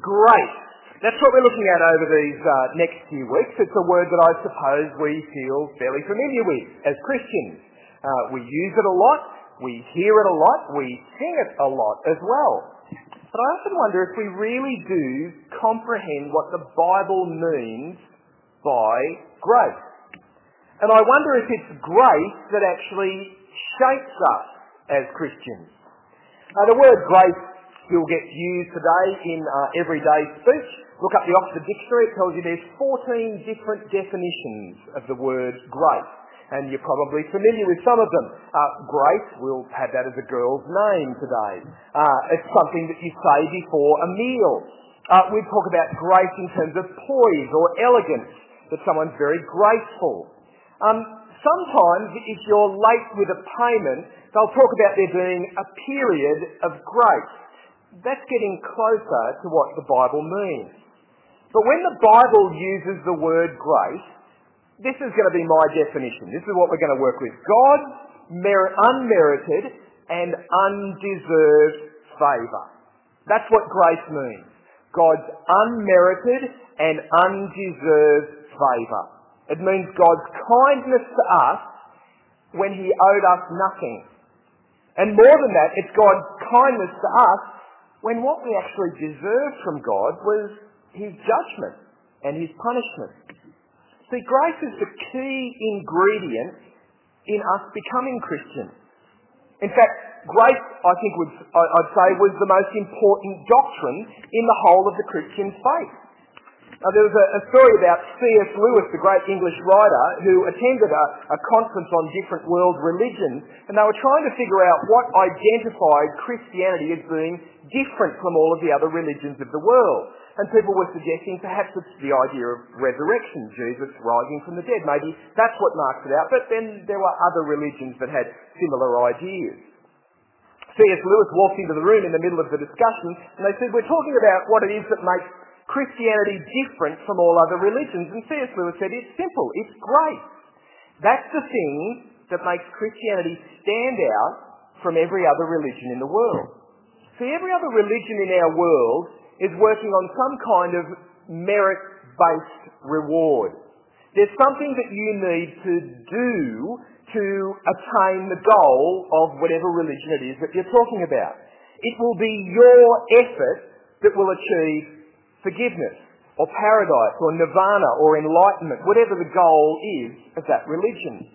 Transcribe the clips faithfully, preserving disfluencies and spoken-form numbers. grace. That's what we're looking at over these uh, next few weeks. It's a word that I suppose we feel fairly familiar with as Christians. Uh, we use it a lot, we hear it a lot, we sing it a lot as well. But I often wonder if we really do comprehend what the Bible means by grace. And I wonder if it's grace that actually shapes us as Christians. Uh, the word grace still gets used today in uh, everyday speech. Look up the Oxford Dictionary, it tells you there's fourteen different definitions of the word grace, and you're probably familiar with some of them. Uh, grace, we'll have that as a girl's name today. Uh, it's something that you say before a meal. Uh, we talk about grace in terms of poise or elegance, that someone's very graceful. Um, sometimes if you're late with a payment, they'll talk about there being a period of grace. That's getting closer to what the Bible means. But when the Bible uses the word grace, this is going to be my definition. This is what we're going to work with. God's mer- unmerited and undeserved favour. That's what grace means. God's unmerited and undeserved favour. It means God's kindness to us when He owed us nothing. And more than that, it's God's kindness to us when what we actually deserved from God was His judgment and His punishment. See, grace is the key ingredient in us becoming Christians. In fact, grace, I think, would, I'd say, was the most important doctrine in the whole of the Christian faith. Now, there was a, a story about C S Lewis, the great English writer, who attended a, a conference on different world religions, and they were trying to figure out what identified Christianity as being different from all of the other religions of the world. And people were suggesting perhaps it's the idea of resurrection, Jesus rising from the dead. Maybe that's what marks it out. But then there were other religions that had similar ideas. C S Lewis walked into the room in the middle of the discussion, and they said, "We're talking about what it is that makes Christianity different from all other religions." And C S Lewis said, "It's simple, it's grace. That's the thing that makes Christianity stand out from every other religion in the world." See, every other religion in our world is working on some kind of merit-based reward. There's something that you need to do to attain the goal of whatever religion it is that you're talking about. It will be your effort that will achieve forgiveness, or paradise, or nirvana, or enlightenment, whatever the goal is of that religion.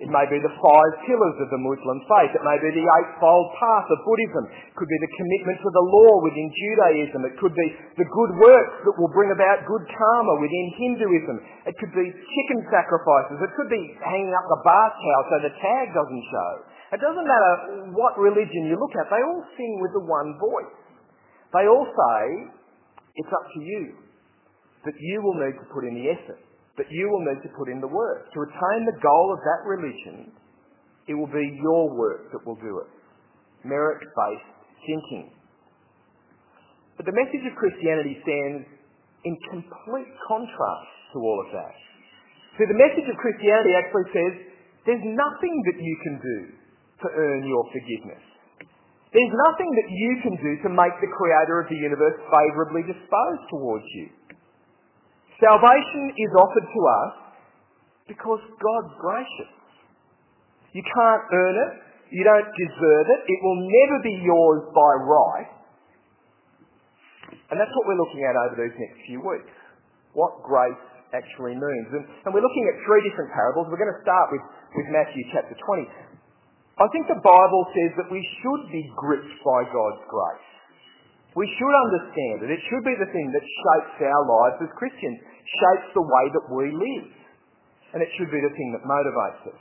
It may be the five pillars of the Muslim faith. It may be the eightfold path of Buddhism. It could be the commitment to the law within Judaism. It could be the good works that will bring about good karma within Hinduism. It could be chicken sacrifices. It could be hanging up the bath towel so the tag doesn't show. It doesn't matter what religion you look at. They all sing with the one voice. They all say, "It's up to you, that you will need to put in the effort, that you will need to put in the work. To attain the goal of that religion, it will be your work that will do it." Merit-based thinking. But the message of Christianity stands in complete contrast to all of that. So the message of Christianity actually says there's nothing that you can do to earn your forgiveness. There's nothing that you can do to make the Creator of the universe favourably disposed towards you. Salvation is offered to us because God's gracious. You can't earn it. You don't deserve it. It will never be yours by right. And that's what we're looking at over these next few weeks. What grace actually means. And, and we're looking at three different parables. We're going to start with, with Matthew chapter twenty. I think the Bible says that we should be gripped by God's grace. We should understand it. It should be the thing that shapes our lives as Christians, shapes the way that we live. And it should be the thing that motivates us.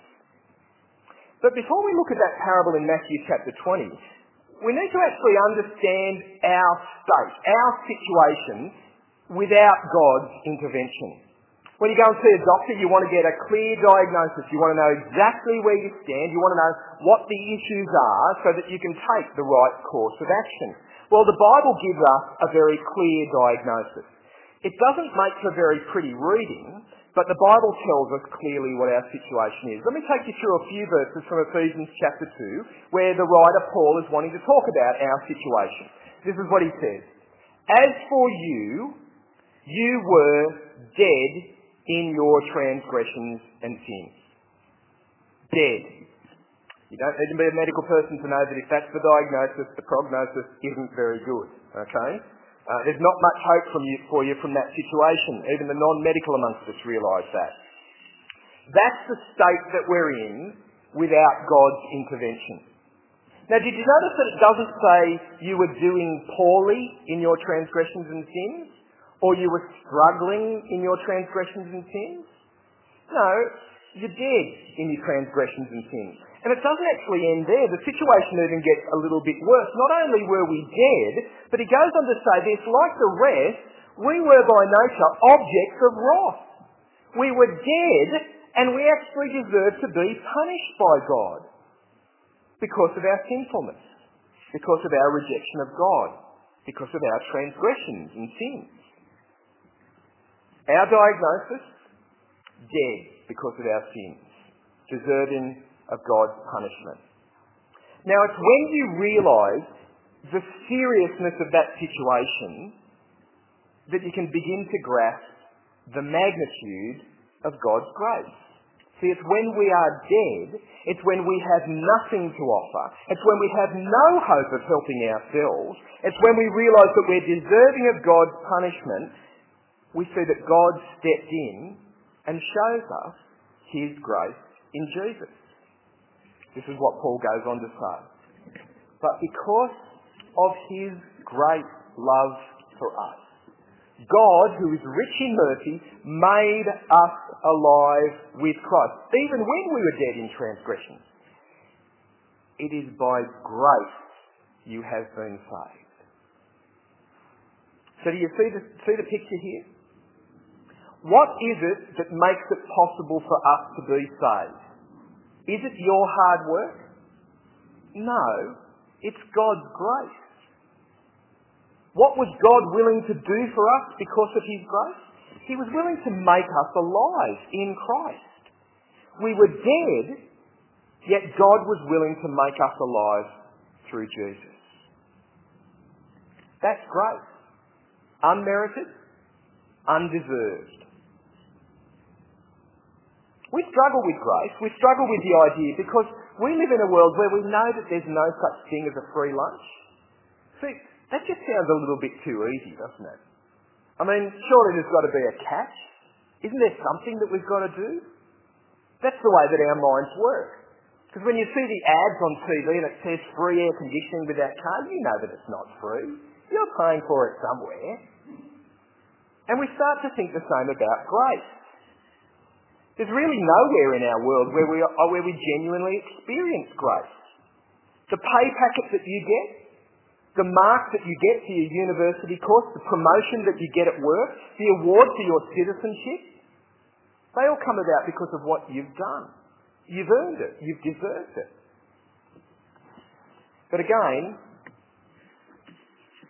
But before we look at that parable in Matthew chapter twenty, we need to actually understand our state, our situation, without God's intervention. When you go and see a doctor, you want to get a clear diagnosis. You want to know exactly where you stand. You want to know what the issues are so that you can take the right course of action. Well, the Bible gives us a very clear diagnosis. It doesn't make for very pretty reading, but the Bible tells us clearly what our situation is. Let me take you through a few verses from Ephesians chapter two, where the writer Paul is wanting to talk about our situation. This is what he says. As for you, you were dead in your transgressions and sins. Dead. You don't need to be a medical person to know that if that's the diagnosis, the prognosis isn't very good. Okay? Uh, there's not much hope from you, for you from that situation. Even the non-medical amongst us realise that. That's the state that we're in without God's intervention. Now, did you notice that it doesn't say you were doing poorly in your transgressions and sins? Or you were struggling in your transgressions and sins? No, you're dead in your transgressions and sins. And it doesn't actually end there. The situation even gets a little bit worse. Not only were we dead, but he goes on to say this, like the rest, we were by nature objects of wrath. We were dead, and we actually deserved to be punished by God because of our sinfulness, because of our rejection of God, because of our transgressions and sins. Our diagnosis, dead because of our sins, deserving of God's punishment. Now, it's when you realise the seriousness of that situation that you can begin to grasp the magnitude of God's grace. See, it's when we are dead, it's when we have nothing to offer, it's when we have no hope of helping ourselves, it's when we realise that we're deserving of God's punishment, we see that God stepped in and shows us his grace in Jesus. This is what Paul goes on to say. But because of his great love for us, God, who is rich in mercy, made us alive with Christ, even when we were dead in transgressions. It is by grace you have been saved. So do you see the, see the picture here? What is it that makes it possible for us to be saved? Is it your hard work? No, it's God's grace. What was God willing to do for us because of his grace? He was willing to make us alive in Christ. We were dead, yet God was willing to make us alive through Jesus. That's grace. Unmerited, undeserved. We struggle with grace, we struggle with the idea because we live in a world where we know that there's no such thing as a free lunch. See, that just sounds a little bit too easy, doesn't it? I mean, surely there's got to be a catch. Isn't there something that we've got to do? That's the way that our minds work. Because when you see the ads on T V and it says free air conditioning without car, you know that it's not free. You're paying for it somewhere. And we start to think the same about grace. There's really nowhere in our world where we, are, where we genuinely experience grace. The pay packet that you get, the mark that you get for your university course, the promotion that you get at work, the award for your citizenship, they all come about because of what you've done. You've earned it. You've deserved it. But again,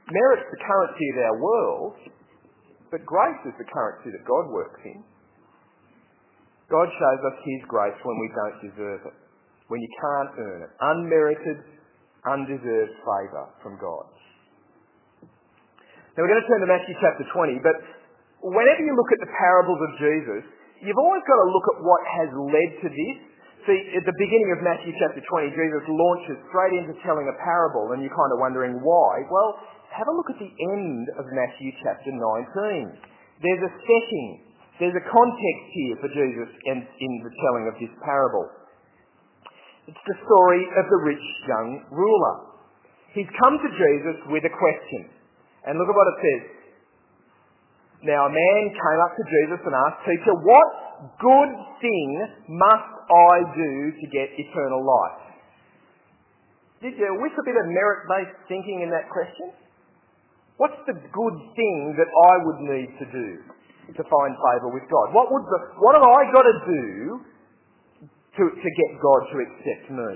merit's the currency of our world, but grace is the currency that God works in. God shows us his grace when we don't deserve it, when you can't earn it. Unmerited, undeserved favour from God. Now we're going to turn to Matthew chapter twenty, but whenever you look at the parables of Jesus, you've always got to look at what has led to this. See, at the beginning of Matthew chapter twenty, Jesus launches straight into telling a parable, and you're kind of wondering why. Well, have a look at the end of Matthew chapter nineteen. There's a setting. There's a context here for Jesus in, in the telling of this parable. It's the story of the rich young ruler. He's come to Jesus with a question. And look at what it says. Now a man came up to Jesus and asked, "Teacher, what good thing must I do to get eternal life?" Did you whiff a bit of merit-based thinking in that question? What's the good thing that I would need to do to find favour with God? What would the, what have I got to do to, to get God to accept me?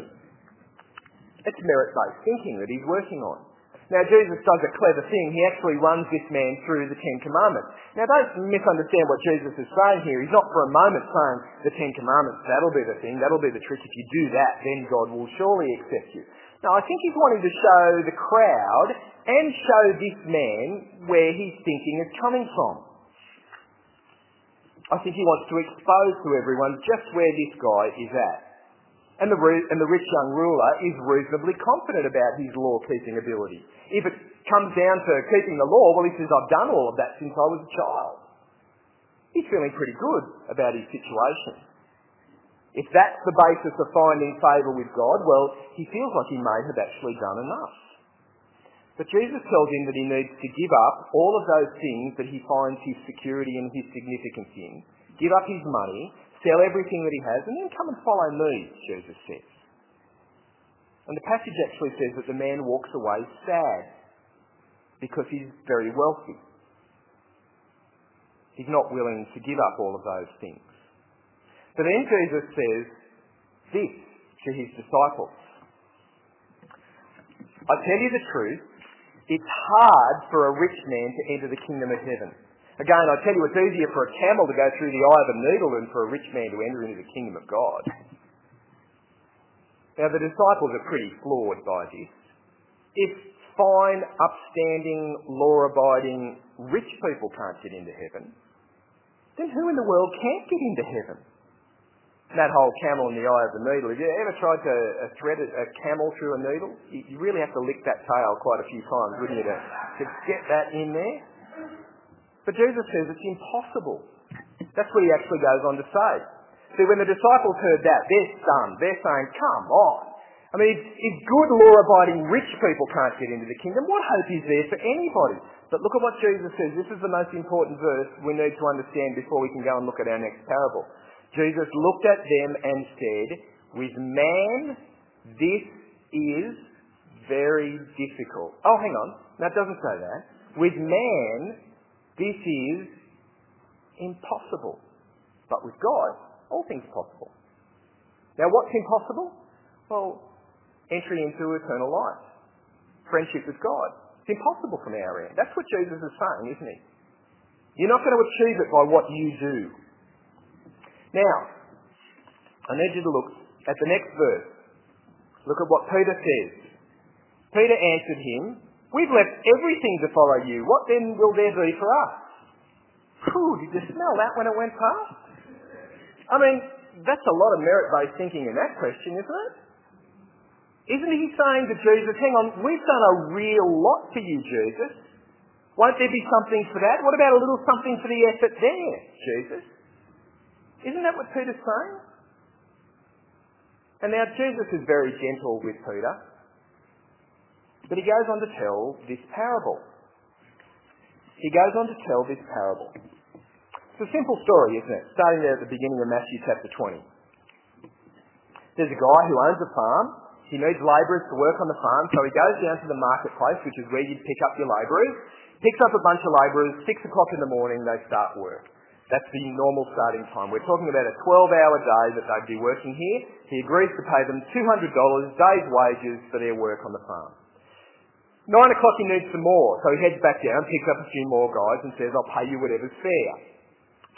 It's merit-based thinking that he's working on. Now, Jesus does a clever thing. He actually runs this man through the Ten Commandments. Now, don't misunderstand what Jesus is saying here. He's not for a moment saying the Ten Commandments, that'll be the thing, that'll be the trick. If you do that, then God will surely accept you. Now, I think he's wanting to show the crowd and show this man where his thinking is coming from. I think he wants to expose to everyone just where this guy is at. And the, and the rich young ruler is reasonably confident about his law-keeping ability. If it comes down to keeping the law, well, he says, I've done all of that since I was a child. He's feeling pretty good about his situation. If that's the basis of finding favour with God, well, he feels like he may have actually done enough. But Jesus tells him that he needs to give up all of those things that he finds his security and his significance in, give up his money, sell everything that he has, and then come and follow me, Jesus says. And the passage actually says that the man walks away sad because he's very wealthy. He's not willing to give up all of those things. But then Jesus says this to his disciples. I tell you the truth, it's hard for a rich man to enter the kingdom of heaven. Again, I tell you, it's easier for a camel to go through the eye of a needle than for a rich man to enter into the kingdom of God. Now, the disciples are pretty flawed by this. If fine, upstanding, law-abiding rich people can't get into heaven, then who in the world can't get into heaven? And that whole camel in the eye of the needle. Have you ever tried to thread a camel through a needle? You really have to lick that tail quite a few times, wouldn't you, to, to get that in there? But Jesus says it's impossible. That's what he actually goes on to say. See, when the disciples heard that, they're stunned. They're saying, come on. I mean, if, if good, law-abiding rich people can't get into the kingdom, what hope is there for anybody? But look at what Jesus says. This is the most important verse we need to understand before we can go and look at our next parable. Jesus looked at them and said, with man, this is very difficult. Oh, hang on. No, it doesn't say that. With man, this is impossible. But with God, all things are possible. Now, what's impossible? Well, entry into eternal life. Friendship with God. It's impossible from our end. That's what Jesus is saying, isn't he? You're not going to achieve it by what you do. Now, I need you to look at the next verse. Look at what Peter says. Peter answered him, we've left everything to follow you. What then will there be for us? Whew, did you smell that when it went past? I mean, that's a lot of merit-based thinking in that question, isn't it? Isn't he saying to Jesus, hang on, we've done a real lot for you, Jesus. Won't there be something for that? What about a little something for the effort there, Jesus? Isn't that what Peter's saying? And now Jesus is very gentle with Peter. But he goes on to tell this parable. He goes on to tell this parable. It's a simple story, isn't it? Starting there at the beginning of Matthew chapter twenty. There's a guy who owns a farm. He needs labourers to work on the farm. So he goes down to the marketplace, which is where you'd pick up your labourers. Picks up a bunch of labourers. Six o'clock in the morning, they start work. That's the normal starting time. We're talking about a twelve-hour day that they'd be working here. He agrees to pay them two hundred dollars day's wages for their work on the farm. Nine o'clock he needs some more, so he heads back down, picks up a few more guys and says, I'll pay you whatever's fair.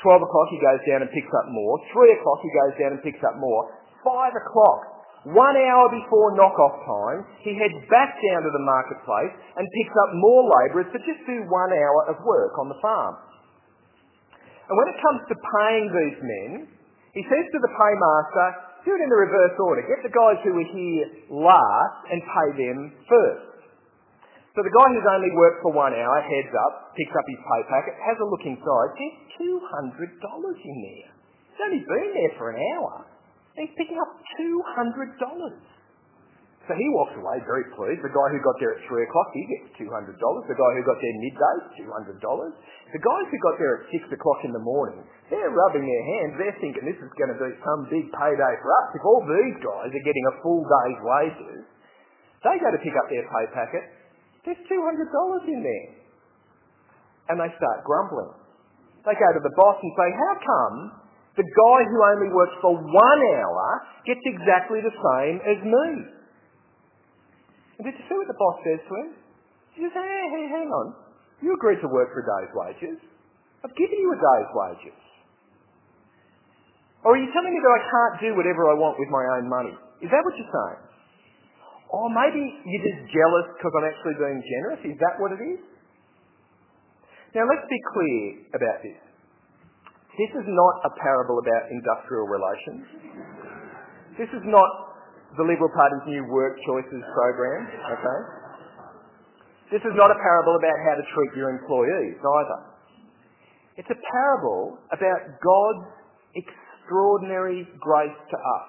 Twelve o'clock he goes down and picks up more. Three o'clock he goes down and picks up more. Five o'clock, one hour before knock-off time, he heads back down to the marketplace and picks up more labourers to just do one hour of work on the farm. And when it comes to paying these men, he says to the paymaster, do it in the reverse order. Get the guys who were here last and pay them first. So the guy who's only worked for one hour heads up, picks up his pay packet, has a look inside. There's two hundred dollars in there. He's only been there for an hour. And he's picking up two hundred dollars. So he walks away very pleased. The guy who got there at three o'clock, he gets two hundred dollars. The guy who got there midday, two hundred dollars. The guys who got there at six o'clock in the morning, they're rubbing their hands. They're thinking this is going to be some big payday for us. If all these guys are getting a full day's wages, they go to pick up their pay packet. There's two hundred dollars in there. And they start grumbling. They go to the boss and say, how come the guy who only works for one hour gets exactly the same as me? And did you see what the boss says to him? He says, hey, hey, hang on. You agreed to work for a day's wages. I've given you a day's wages. Or are you telling me that I can't do whatever I want with my own money? Is that what you're saying? Oh, maybe you're just jealous because I'm actually being generous. Is that what it is? Now, let's be clear about this. This is not a parable about industrial relations. This is not the Liberal Party's new work choices program, okay? This is not a parable about how to treat your employees either. It's a parable about God's extraordinary grace to us.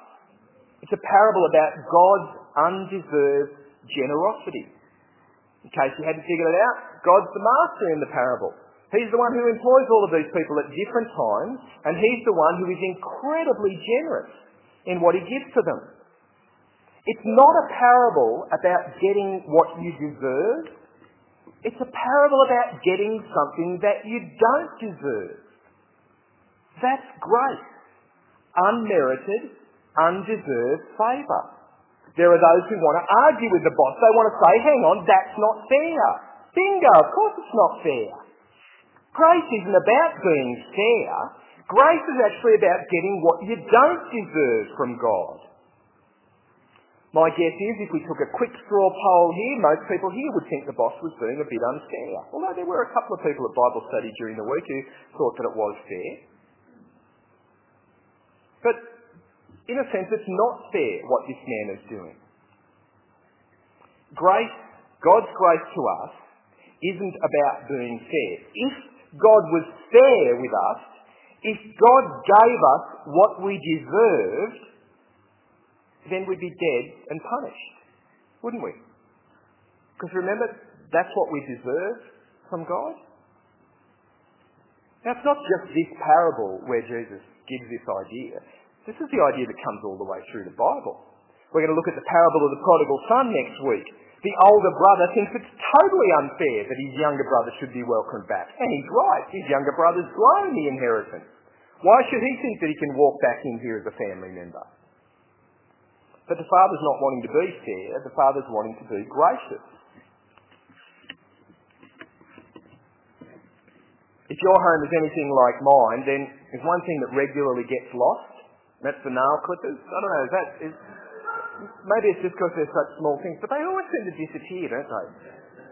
It's a parable about God's undeserved generosity. In case you hadn't figured it out, God's the master in the parable. He's the one who employs all of these people at different times, and he's the one who is incredibly generous in what he gives to them. It's not a parable about getting what you deserve. It's a parable about getting something that you don't deserve. That's grace. Unmerited, undeserved favour. There are those who want to argue with the boss. They want to say, hang on, that's not fair. Bingo, of course it's not fair. Grace isn't about being fair. Grace is actually about getting what you don't deserve from God. My guess is if we took a quick straw poll here, most people here would think the boss was being a bit unfair. Although there were a couple of people at Bible study during the week who thought that it was fair. But in a sense, it's not fair what this man is doing. Grace, God's grace to us, isn't about being fair. If God was fair with us, if God gave us what we deserved, then we'd be dead and punished, wouldn't we? Because remember, that's what we deserve from God. Now, it's not just this parable where Jesus gives this idea. This is the idea that comes all the way through the Bible. We're going to look at the parable of the prodigal son next week. The older brother thinks it's totally unfair that his younger brother should be welcomed back. And he's right. His younger brother's grown the inheritance. Why should he think that he can walk back in here as a family member? But the father's not wanting to be fair. The father's wanting to be gracious. If your home is anything like mine, then there's one thing that regularly gets lost. That's the nail clippers. I don't know, is that, is, maybe it's just because they're such small things, but they always seem to disappear, don't they?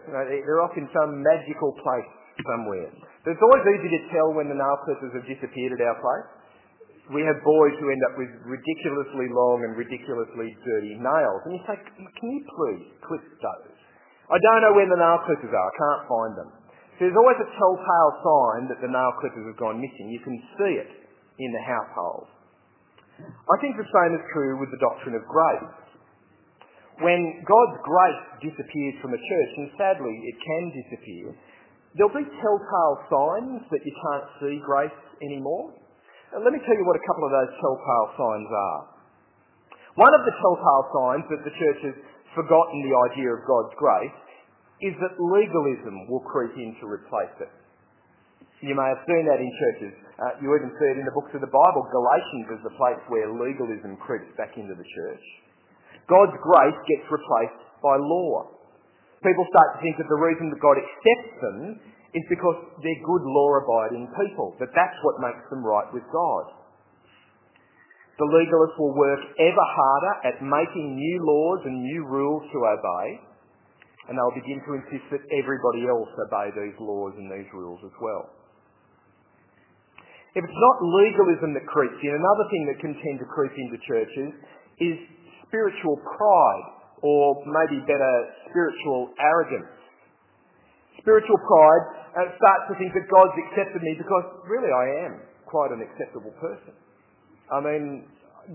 You know, they're off in some magical place somewhere. But it's always easy to tell when the nail clippers have disappeared at our place. We have boys who end up with ridiculously long and ridiculously dirty nails. And you say, can you please clip those? I don't know where the nail clippers are. I can't find them. So there's always a telltale sign that the nail clippers have gone missing. You can see it in the household. I think the same is true with the doctrine of grace. When God's grace disappears from a church, and sadly it can disappear, there'll be telltale signs that you can't see grace anymore. And let me tell you what a couple of those telltale signs are. One of the telltale signs that the church has forgotten the idea of God's grace is that legalism will creep in to replace it. You may have seen that in churches. Uh, you even see it in the books of the Bible. Galatians is the place where legalism creeps back into the church. God's grace gets replaced by law. People start to think that the reason that God accepts them is because they're good law-abiding people, that that's what makes them right with God. The legalists will work ever harder at making new laws and new rules to obey, and they'll begin to insist that everybody else obey these laws and these rules as well. If it's not legalism that creeps in, another thing that can tend to creep into churches is spiritual pride, or maybe better, spiritual arrogance. Spiritual pride uh, starts to think that God's accepted me because really I am quite an acceptable person. I mean,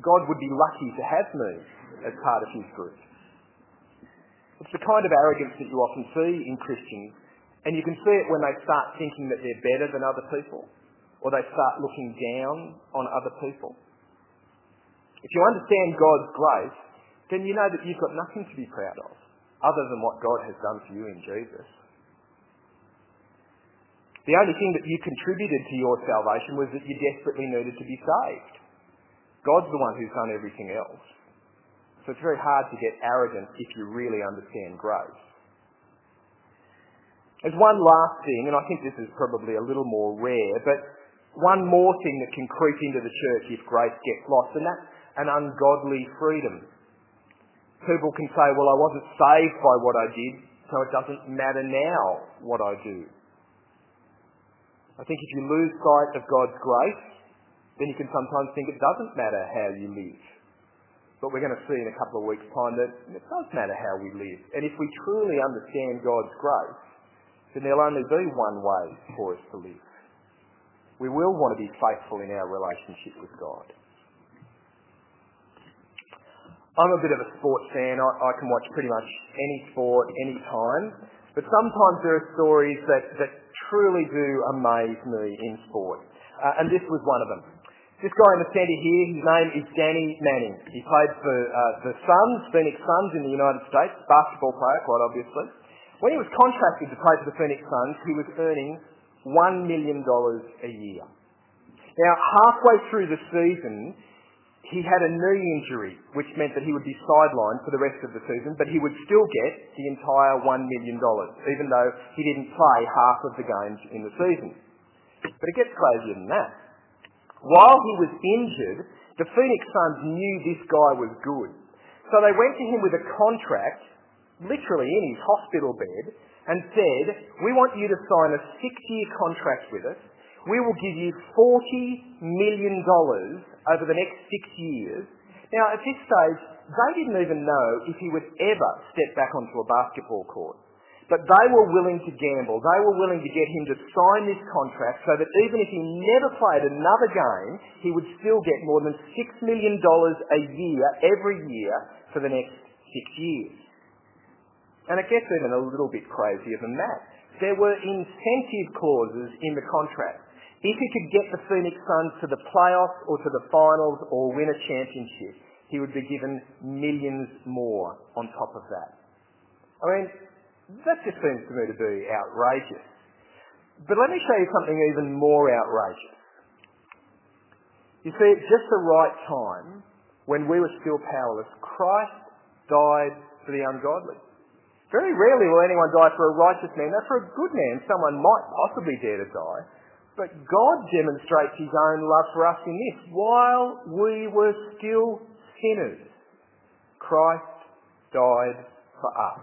God would be lucky to have me as part of his group. It's the kind of arrogance that you often see in Christians, and you can see it when they start thinking that they're better than other people, or they start looking down on other people. If you understand God's grace, then you know that you've got nothing to be proud of other than what God has done for you in Jesus. The only thing that you contributed to your salvation was that you desperately needed to be saved. God's the one who's done everything else. So it's very hard to get arrogant if you really understand grace. There's one last thing, and I think this is probably a little more rare, but one more thing that can creep into the church if grace gets lost, and that's an ungodly freedom. People can say, well, I wasn't saved by what I did, so it doesn't matter now what I do. I think if you lose sight of God's grace, then you can sometimes think it doesn't matter how you live. But we're going to see in a couple of weeks' time that it does matter how we live. And if we truly understand God's grace, then there'll only be one way for us to live. We will want to be faithful in our relationship with God. I'm a bit of a sports fan. I, I can watch pretty much any sport, any time. But sometimes there are stories that, that truly do amaze me in sport. Uh, and this was one of them. This guy in the centre here, his name is Danny Manning. He played for uh, the Suns, Phoenix Suns in the United States, basketball player, quite obviously. When he was contracted to play for the Phoenix Suns, he was earning one million dollars a year. Now, halfway through the season, he had a knee injury, which meant that he would be sidelined for the rest of the season, but he would still get the entire one million dollars, even though he didn't play half of the games in the season. But it gets crazier than that. While he was injured, the Phoenix Suns knew this guy was good. So they went to him with a contract, literally in his hospital bed, and said, we want you to sign a six-year contract with us. We will give you forty million dollars over the next six years. Now, at this stage, they didn't even know if he would ever step back onto a basketball court. But they were willing to gamble. They were willing to get him to sign this contract so that even if he never played another game, he would still get more than six million dollars a year, every year, for the next six years. And it gets even a little bit crazier than that. There were incentive clauses in the contract. If he could get the Phoenix Suns to the playoffs or to the finals or win a championship, he would be given millions more on top of that. I mean, that just seems to me to be outrageous. But let me show you something even more outrageous. You see, at just the right time, when we were still powerless, Christ died for the ungodly. Very rarely will anyone die for a righteous man. Now, for a good man, someone might possibly dare to die. But God demonstrates his own love for us in this. While we were still sinners, Christ died for us.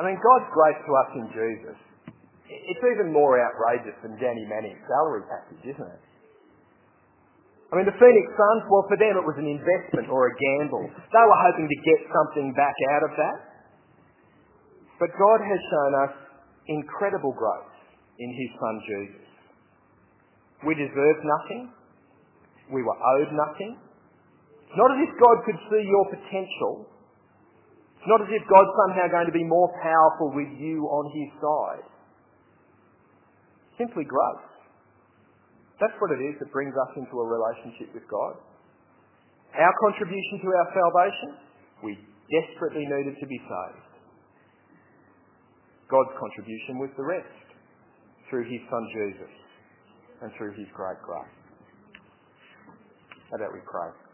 I mean, God's grace to us in Jesus, it's even more outrageous than Danny Manning's salary package, isn't it? I mean, the Phoenix Suns, well, for them it was an investment or a gamble. They were hoping to get something back out of that. But God has shown us incredible grace in his Son Jesus. We deserved nothing. We were owed nothing. It's not as if God could see your potential. It's not as if God's somehow going to be more powerful with you on his side. Simply grace. That's what it is that brings us into a relationship with God. Our contribution to our salvation, we desperately needed to be saved. God's contribution was the rest, through his Son Jesus and through his great grace. How about we pray?